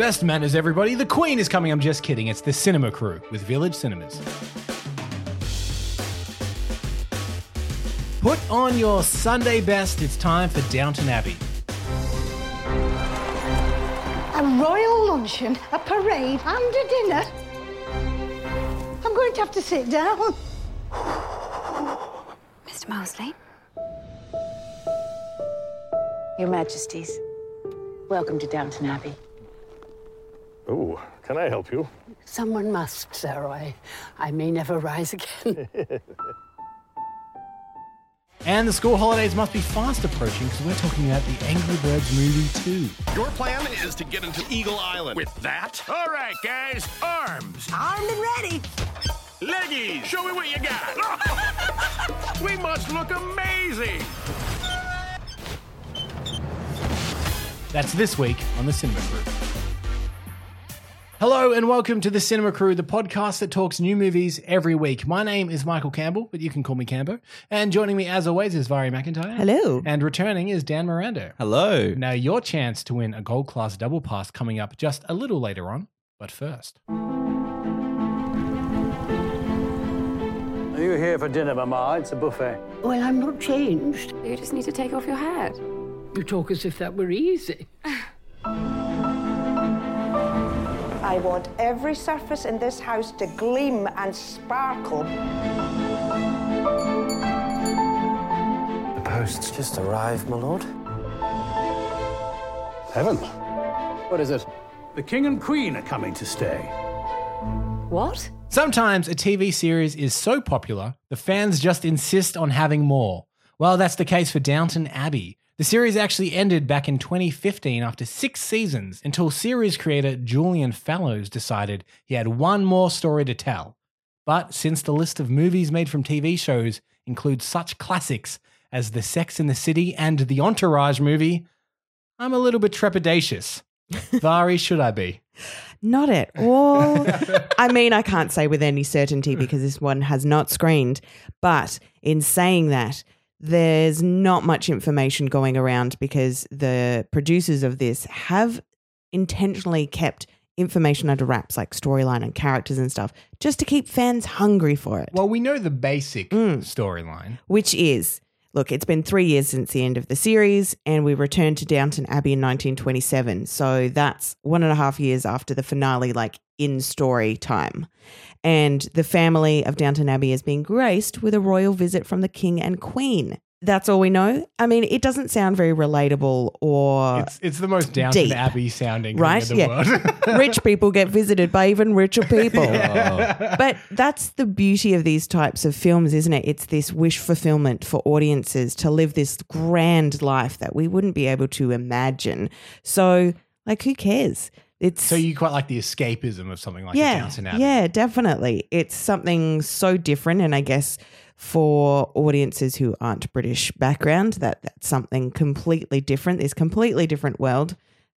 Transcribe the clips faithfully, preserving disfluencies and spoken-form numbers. Best manners, everybody. The Queen is coming. I'm just kidding. It's the Cinema Crew with Village Cinemas. Put on your Sunday best. It's time for Downton Abbey. A royal luncheon, a parade, and a dinner. I'm going to have to sit down. Mister Mosley. Your Majesties, welcome to Downton Abbey. Oh, can I help you? Someone must, sir. I, I may never rise again. And the school holidays must be fast approaching because we're talking about the Angry Birds movie two. Your plan is to get into Eagle Island. With that? All right, guys, arms. Armed and ready. Leggies, show me what you got. Oh, we must look amazing. That's this week on The Cinema Crew. Hello and welcome to The Cinema Crew, the podcast that talks new movies every week. My name is Michael Campbell, but you can call me Cambo. And joining me as always is Vari McIntyre. Hello. And returning is Dan Miranda. Hello. Now your chance to win a Gold Class double pass coming up just a little later on, but first. Are you here for dinner, Mama? It's a buffet. Well, I'm not changed. You just need to take off your hat. You talk as if that were easy. I want every surface in this house to gleam and sparkle. The post's just arrived, my lord. Heaven. What is it? The King and Queen are coming to stay. What? Sometimes a T V series is so popular, the fans just insist on having more. Well, that's the case for Downton Abbey. The series actually ended back in twenty fifteen after six seasons until series creator Julian Fellows decided he had one more story to tell. But since the list of movies made from T V shows includes such classics as The Sex and the City and the Entourage movie, I'm a little bit trepidatious. Vari, should I be? Not at all. I mean, I can't say with any certainty because this one has not screened. But in saying that, there's not much information going around because the producers of this have intentionally kept information under wraps, like storyline and characters and stuff, just to keep fans hungry for it. Well, we know the basic mm. storyline. Which is, look, it's been three years since the end of the series and we returned to Downton Abbey in nineteen twenty-seven. So that's one and a half years after the finale, like in story time. And the family of Downton Abbey is being graced with a royal visit from the King and Queen. That's all we know. I mean, it doesn't sound very relatable or It's, it's the most Downton deep, Abbey sounding right? thing in the yeah. world. Rich people get visited by even richer people. Yeah. But that's the beauty of these types of films, isn't it? It's this wish fulfillment for audiences to live this grand life that we wouldn't be able to imagine. So, like, who cares? It's, so you quite like the escapism of something like yeah, Downton Abbey. Yeah, definitely. It's something so different, and I guess for audiences who aren't British background, that that's something completely different. It's a completely different world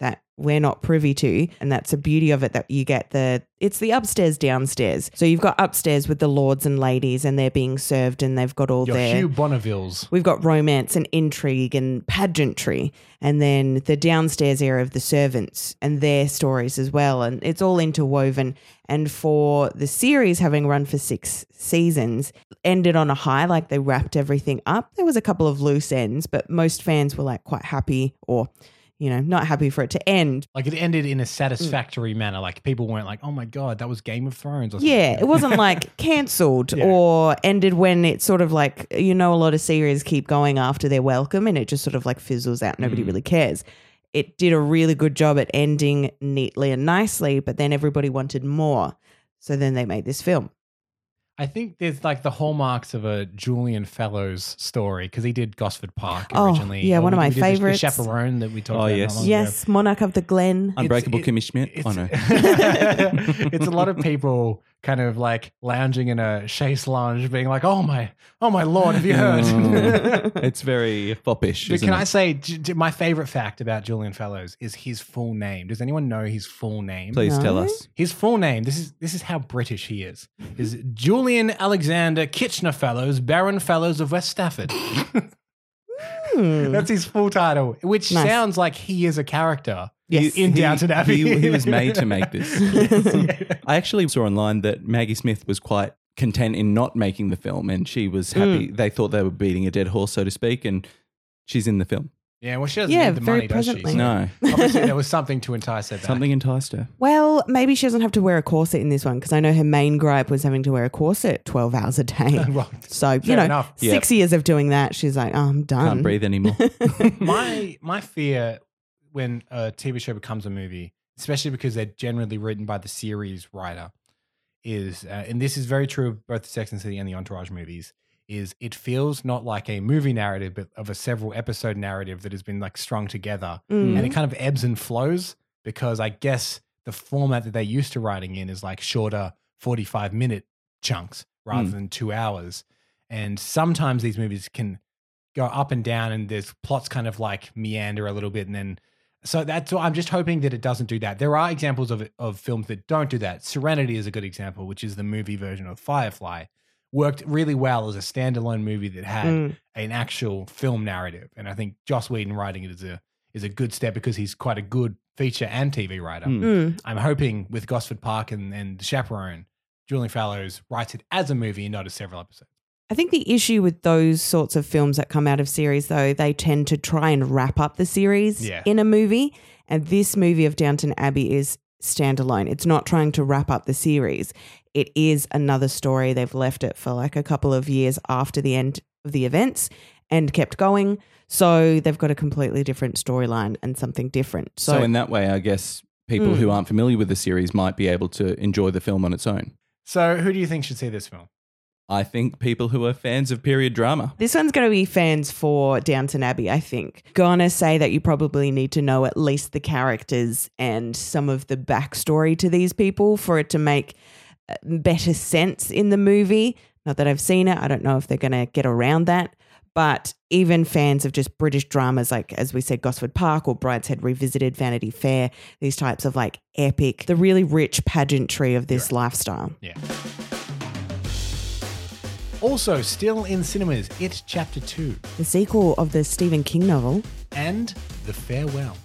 that we're not privy to, and that's the beauty of it, that you get the – it's the upstairs, downstairs. So you've got upstairs with the lords and ladies and they're being served and they've got all Your their – Hugh Bonnevilles. We've got romance and intrigue and pageantry, and then the downstairs era of the servants and their stories as well, and it's all interwoven. And for the series, having run for six seasons, ended on a high, like they wrapped everything up. There was a couple of loose ends, but most fans were like quite happy or – you know, not happy for it to end. Like it ended in a satisfactory mm. manner. Like people weren't like, oh my God, that was Game of Thrones or something. Yeah, it wasn't like cancelled yeah. or ended when it's sort of like, you know, a lot of series keep going after their welcome and it just sort of like fizzles out. Nobody mm. really cares. It did a really good job at ending neatly and nicely, but then everybody wanted more. So then they made this film. I think there's like the hallmarks of a Julian Fellows story because he did Gosford Park originally. Oh, yeah, one of my favourites. The Chaperone that we talked oh, about. Oh, yes. Yes, ago. Monarch of the Glen. Unbreakable Kimmy Schmidt. Oh, no. It's a lot of people kind of like lounging in a chaise lounge being like, oh, my oh my Lord, have you heard? Oh, it's very foppish, isn't Can it? I say my favourite fact about Julian Fellows is his full name. Does anyone know his full name? Please no. tell us. His full name, this is, this is how British he is, is Julian. Julian Alexander Kitchener Fellows, Baron Fellows of West Stafford. mm. That's his full title, which nice. sounds like he is a character. Yes, you, in he, Downton Abbey. He, he was made to make this. Yes. I actually saw online that Maggie Smith was quite content in not making the film, and she was happy. Mm. They thought they were beating a dead horse, so to speak, and she's in the film. Yeah, well, she doesn't yeah, need the money, presently. Does she? No. Obviously, there was something to entice her back. Something enticed her. Well, maybe she doesn't have to wear a corset in this one, because I know her main gripe was having to wear a corset twelve hours a day. Right. So, you Fair know, enough. six yep. years of doing that, she's like, oh, I'm done. Can't breathe anymore. my My fear when a T V show becomes a movie, especially because they're generally written by the series writer, is, uh, and this is very true of both the Sex and the City and the Entourage movies, is it feels not like a movie narrative but of a several episode narrative that has been like strung together mm. and it kind of ebbs and flows, because I guess the format that they're used to writing in is like shorter forty-five minute chunks rather mm. than two hours. And sometimes these movies can go up and down and there's plots kind of like meander a little bit, and then so that's what I'm just hoping that it doesn't do that. There are examples of of films that don't do that. Serenity is a good example, which is the movie version of Firefly. Worked really well as a standalone movie that had mm. an actual film narrative. And I think Joss Whedon writing it is a is a good step, because he's quite a good feature and T V writer. Mm. I'm hoping with Gosford Park and, and The Chaperone, Julian Fellows writes it as a movie and not as several episodes. I think the issue with those sorts of films that come out of series, though, they tend to try and wrap up the series yeah. in a movie. And this movie of Downton Abbey is standalone. It's not trying to wrap up the series. It is another story. They've left it for like a couple of years after the end of the events and kept going. So they've got a completely different storyline and something different. So, so in that way, I guess people mm. who aren't familiar with the series might be able to enjoy the film on its own. So who do you think should see this film? I think people who are fans of period drama. This one's going to be fans for Downton Abbey, I think. Going to say that you probably need to know at least the characters and some of the backstory to these people for it to make better sense in the movie. Not that I've seen it. I don't know if they're going to get around that. But even fans of just British dramas, like, as we said, Gosford Park or Brideshead Revisited, Vanity Fair, these types of like epic, the really rich pageantry of this You're right. lifestyle. Yeah. Also, still in cinemas, it's Chapter two. The sequel of the Stephen King novel. And The Farewell.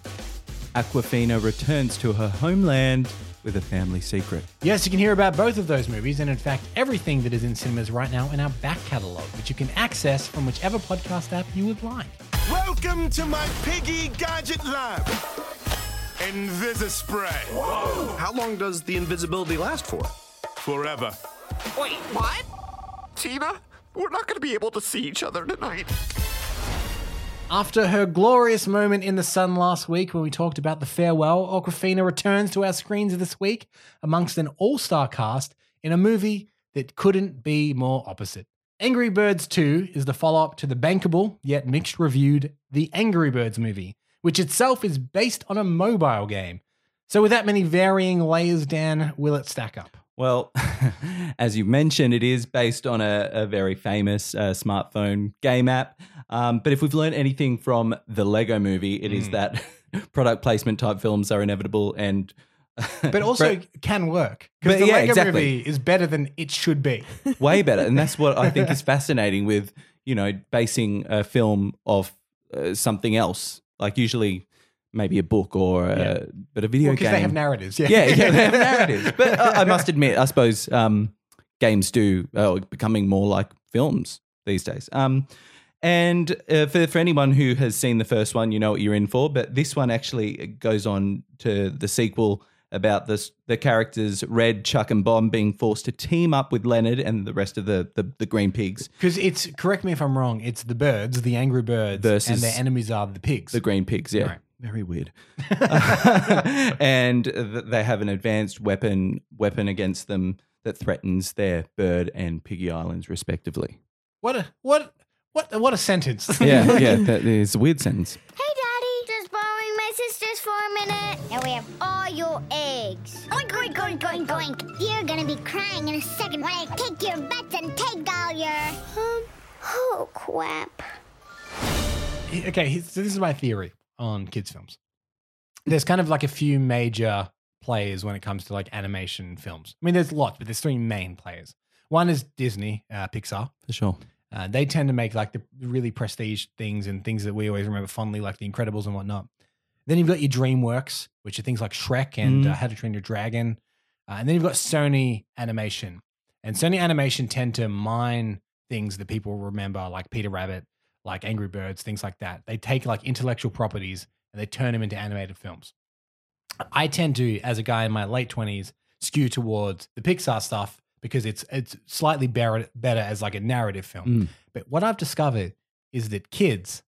Awkwafina returns to her homeland with a family secret. Yes, you can hear about both of those movies and, in fact, everything that is in cinemas right now in our back catalogue, which you can access from whichever podcast app you would like. Welcome to my piggy gadget lab. Invisispray. Whoa. How long does the invisibility last for? Forever. Wait, what? Tina, we're not going to be able to see each other tonight. After her glorious moment in the sun last week when we talked about The Farewell, Awkwafina returns to our screens this week amongst an all-star cast in a movie that couldn't be more opposite. Angry Birds two is the follow-up to the bankable yet mixed-reviewed The Angry Birds movie, which itself is based on a mobile game. So with that many varying layers, Dan, will it stack up? Well, as you mentioned, it is based on a, a very famous uh, smartphone game app. Um, but if we've learned anything from the Lego movie, it mm. is that product placement type films are inevitable and... But also can work. Because the yeah, Lego exactly. movie is better than it should be. Way better. And that's what I think is fascinating with, you know, basing a film off uh, something else. Like usually... maybe a book or a, yeah. but a video well, game. Because they have narratives. Yeah, yeah, yeah they have narratives. But uh, I must admit, I suppose um, games do uh, becoming more like films these days. Um, and uh, for, for anyone who has seen the first one, you know what you're in for. But this one actually goes on to the sequel about this, the characters Red, Chuck and Bomb being forced to team up with Leonard and the rest of the, the, the green pigs. Because it's, correct me if I'm wrong, it's the birds, the angry birds, versus and their enemies are the pigs. The green pigs, yeah. Right. Very weird. And they have an advanced weapon weapon against them that threatens their bird and piggy islands, respectively. What a what what what a sentence! Yeah, yeah, that is a weird sentence. Hey, Daddy, just borrowing my sisters for a minute. Now we have all your eggs. Oink, oink, oink, oink, oink! You're gonna be crying in a second when I take your butts and take all your um, oh crap. Okay, so this is my theory on kids' films. There's kind of like a few major players when it comes to like animation films. I mean, there's lots, but there's three main players. One is Disney, uh, Pixar. For sure. Uh, they tend to make like the really prestige things and things that we always remember fondly, like The Incredibles and whatnot. Then you've got your DreamWorks, which are things like Shrek and mm. uh, How to Train Your Dragon. Uh, and then you've got Sony Animation. And Sony Animation tend to mine things that people remember, like Peter Rabbit, like Angry Birds, things like that. They take like intellectual properties and they turn them into animated films. I tend to, as a guy in my late twenties, skew towards the Pixar stuff because it's it's slightly better, better as like a narrative film. Mm. But what I've discovered is that kids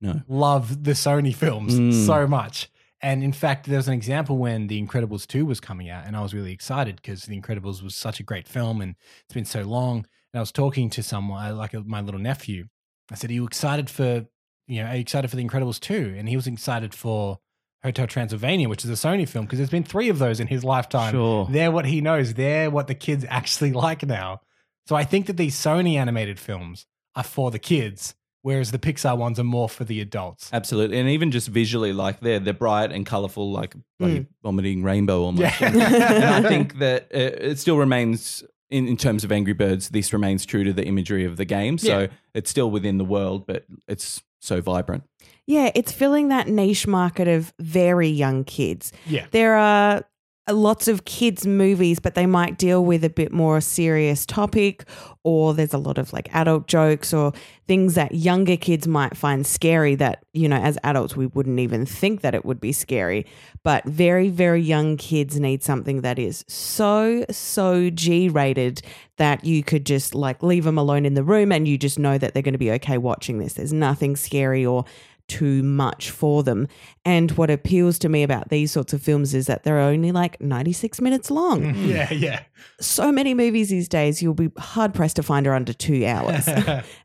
no. love the Sony films mm. so much. And in fact, there was an example when The Incredibles two was coming out, and I was really excited because The Incredibles was such a great film and it's been so long. And I was talking to someone, like my little nephew. I said, are you excited for, you know, are you excited for The Incredibles two? And he was excited for Hotel Transylvania, which is a Sony film, because there's been three of those in his lifetime. Sure. They're what he knows. They're what the kids actually like now. So I think that these Sony animated films are for the kids, whereas the Pixar ones are more for the adults. Absolutely. And even just visually, like they're, they're bright and colourful, like mm. vomiting rainbow almost. Yeah. And I think that it still remains... In, in terms of Angry Birds, this remains true to the imagery of the game. So yeah. it's still within the world, but it's so vibrant. Yeah, it's filling that niche market of very young kids. Yeah. There are lots of kids' movies, but they might deal with a bit more serious topic, or there's a lot of like adult jokes or things that younger kids might find scary that, you know, as adults we wouldn't even think that it would be scary. But very, very young kids need something that is so, so G-rated that you could just like leave them alone in the room and you just know that they're going to be okay watching this. There's nothing scary or too much for them. And what appeals to me about these sorts of films is that they're only like ninety-six minutes long. Yeah, yeah. So many movies these days, you'll be hard pressed to find are under two hours.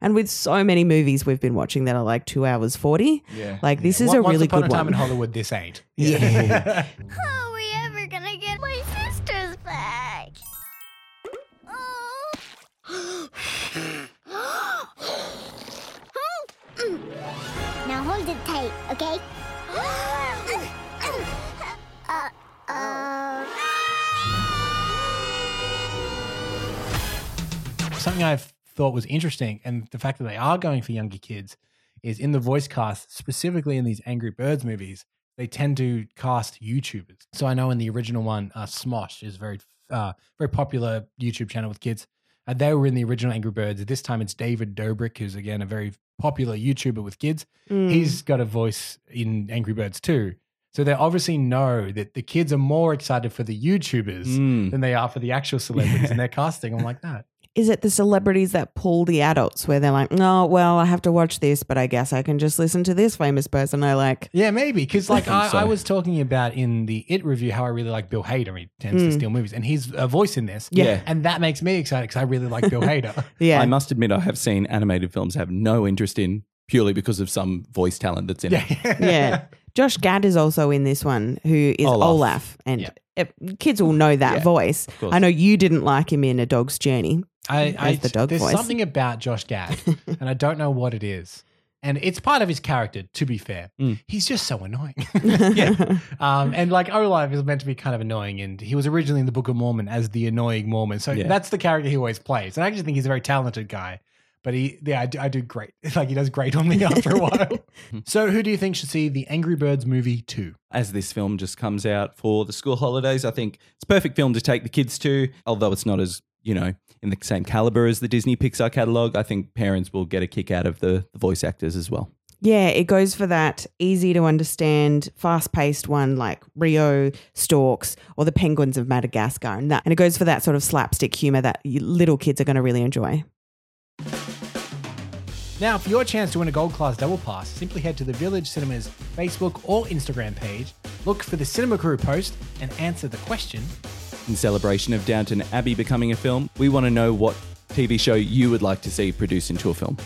And with so many movies we've been watching that are like two hours forty, yeah. like this yeah. is Once a really good one. Once upon a time in Hollywood, this ain't. Yeah. yeah. How are we ever going to get my sisters back? Oh. Now hold it tight, okay? Uh, uh. Something I've thought was interesting, and the fact that they are going for younger kids, is in the voice cast, specifically in these Angry Birds movies, they tend to cast YouTubers. So I know in the original one, uh, Smosh is a very, uh, very popular YouTube channel with kids. Uh, they were in the original Angry Birds. This time it's David Dobrik, who's again a very popular YouTuber with kids. Mm. He's got a voice in Angry Birds too. So they obviously know that the kids are more excited for the YouTubers mm. than they are for the actual celebrities yeah. and their casting. I'm like that. Is it the celebrities that pull the adults where they're like, no, oh, well, I have to watch this, but I guess I can just listen to this famous person I like. Yeah, maybe. Because like I, I, so. I was talking about in the It review how I really like Bill Hader. He tends mm. to steal movies and he's a voice in this. Yeah. yeah. And that makes me excited because I really like Bill Hader. Yeah. I must admit I have seen animated films I have no interest in purely because of some voice talent that's in yeah. it. yeah. Josh Gad is also in this one, who is Olaf. Olaf and yeah. it, kids will know that yeah, voice. I know you didn't like him in A Dog's Journey. I, I, the dog there's voice. something about Josh Gad, and I don't know what it is. And it's part of his character, to be fair. Mm. He's just so annoying. yeah. um, and like Olaf is meant to be kind of annoying, and he was originally in the Book of Mormon as the annoying Mormon. So yeah. that's the character he always plays. And I actually think he's a very talented guy. But he, yeah, I do, I do great. Like he does great on me after a while. So who do you think should see the Angry Birds movie two? As this film just comes out for the school holidays, I think it's a perfect film to take the kids to, although it's not as, you know, in the same caliber as the Disney Pixar catalogue. I think parents will get a kick out of the, the voice actors as well. Yeah, it goes for that easy to understand, fast paced one like Rio, Storks, or the Penguins of Madagascar, and that, and it goes for that sort of slapstick humour that little kids are going to really enjoy. Now, for your chance to win a Gold Class Double Pass, simply head to the Village Cinemas Facebook or Instagram page, look for the Cinema Crew post and answer the question. In celebration of Downton Abbey becoming a film, we want to know what T V show you would like to see produced into a film.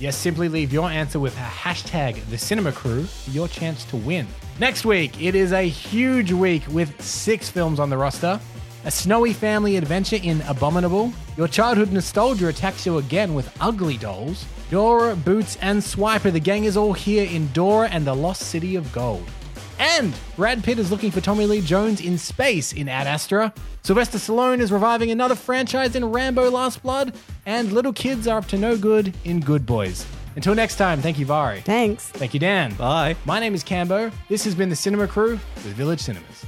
Yes, simply leave your answer with a hashtag TheCinemaCrew for your chance to win. Next week, it is a huge week with six films on the roster. A snowy family adventure in Abominable. Your childhood nostalgia attacks you again with Ugly Dolls. Dora, Boots and Swiper. The gang is all here in Dora and the Lost City of Gold. And Brad Pitt is looking for Tommy Lee Jones in space in Ad Astra. Sylvester Stallone is reviving another franchise in Rambo Last Blood. And little kids are up to no good in Good Boys. Until next time, thank you, Vari. Thanks. Thank you, Dan. Bye. My name is Cambo. This has been The Cinema Crew with Village Cinemas.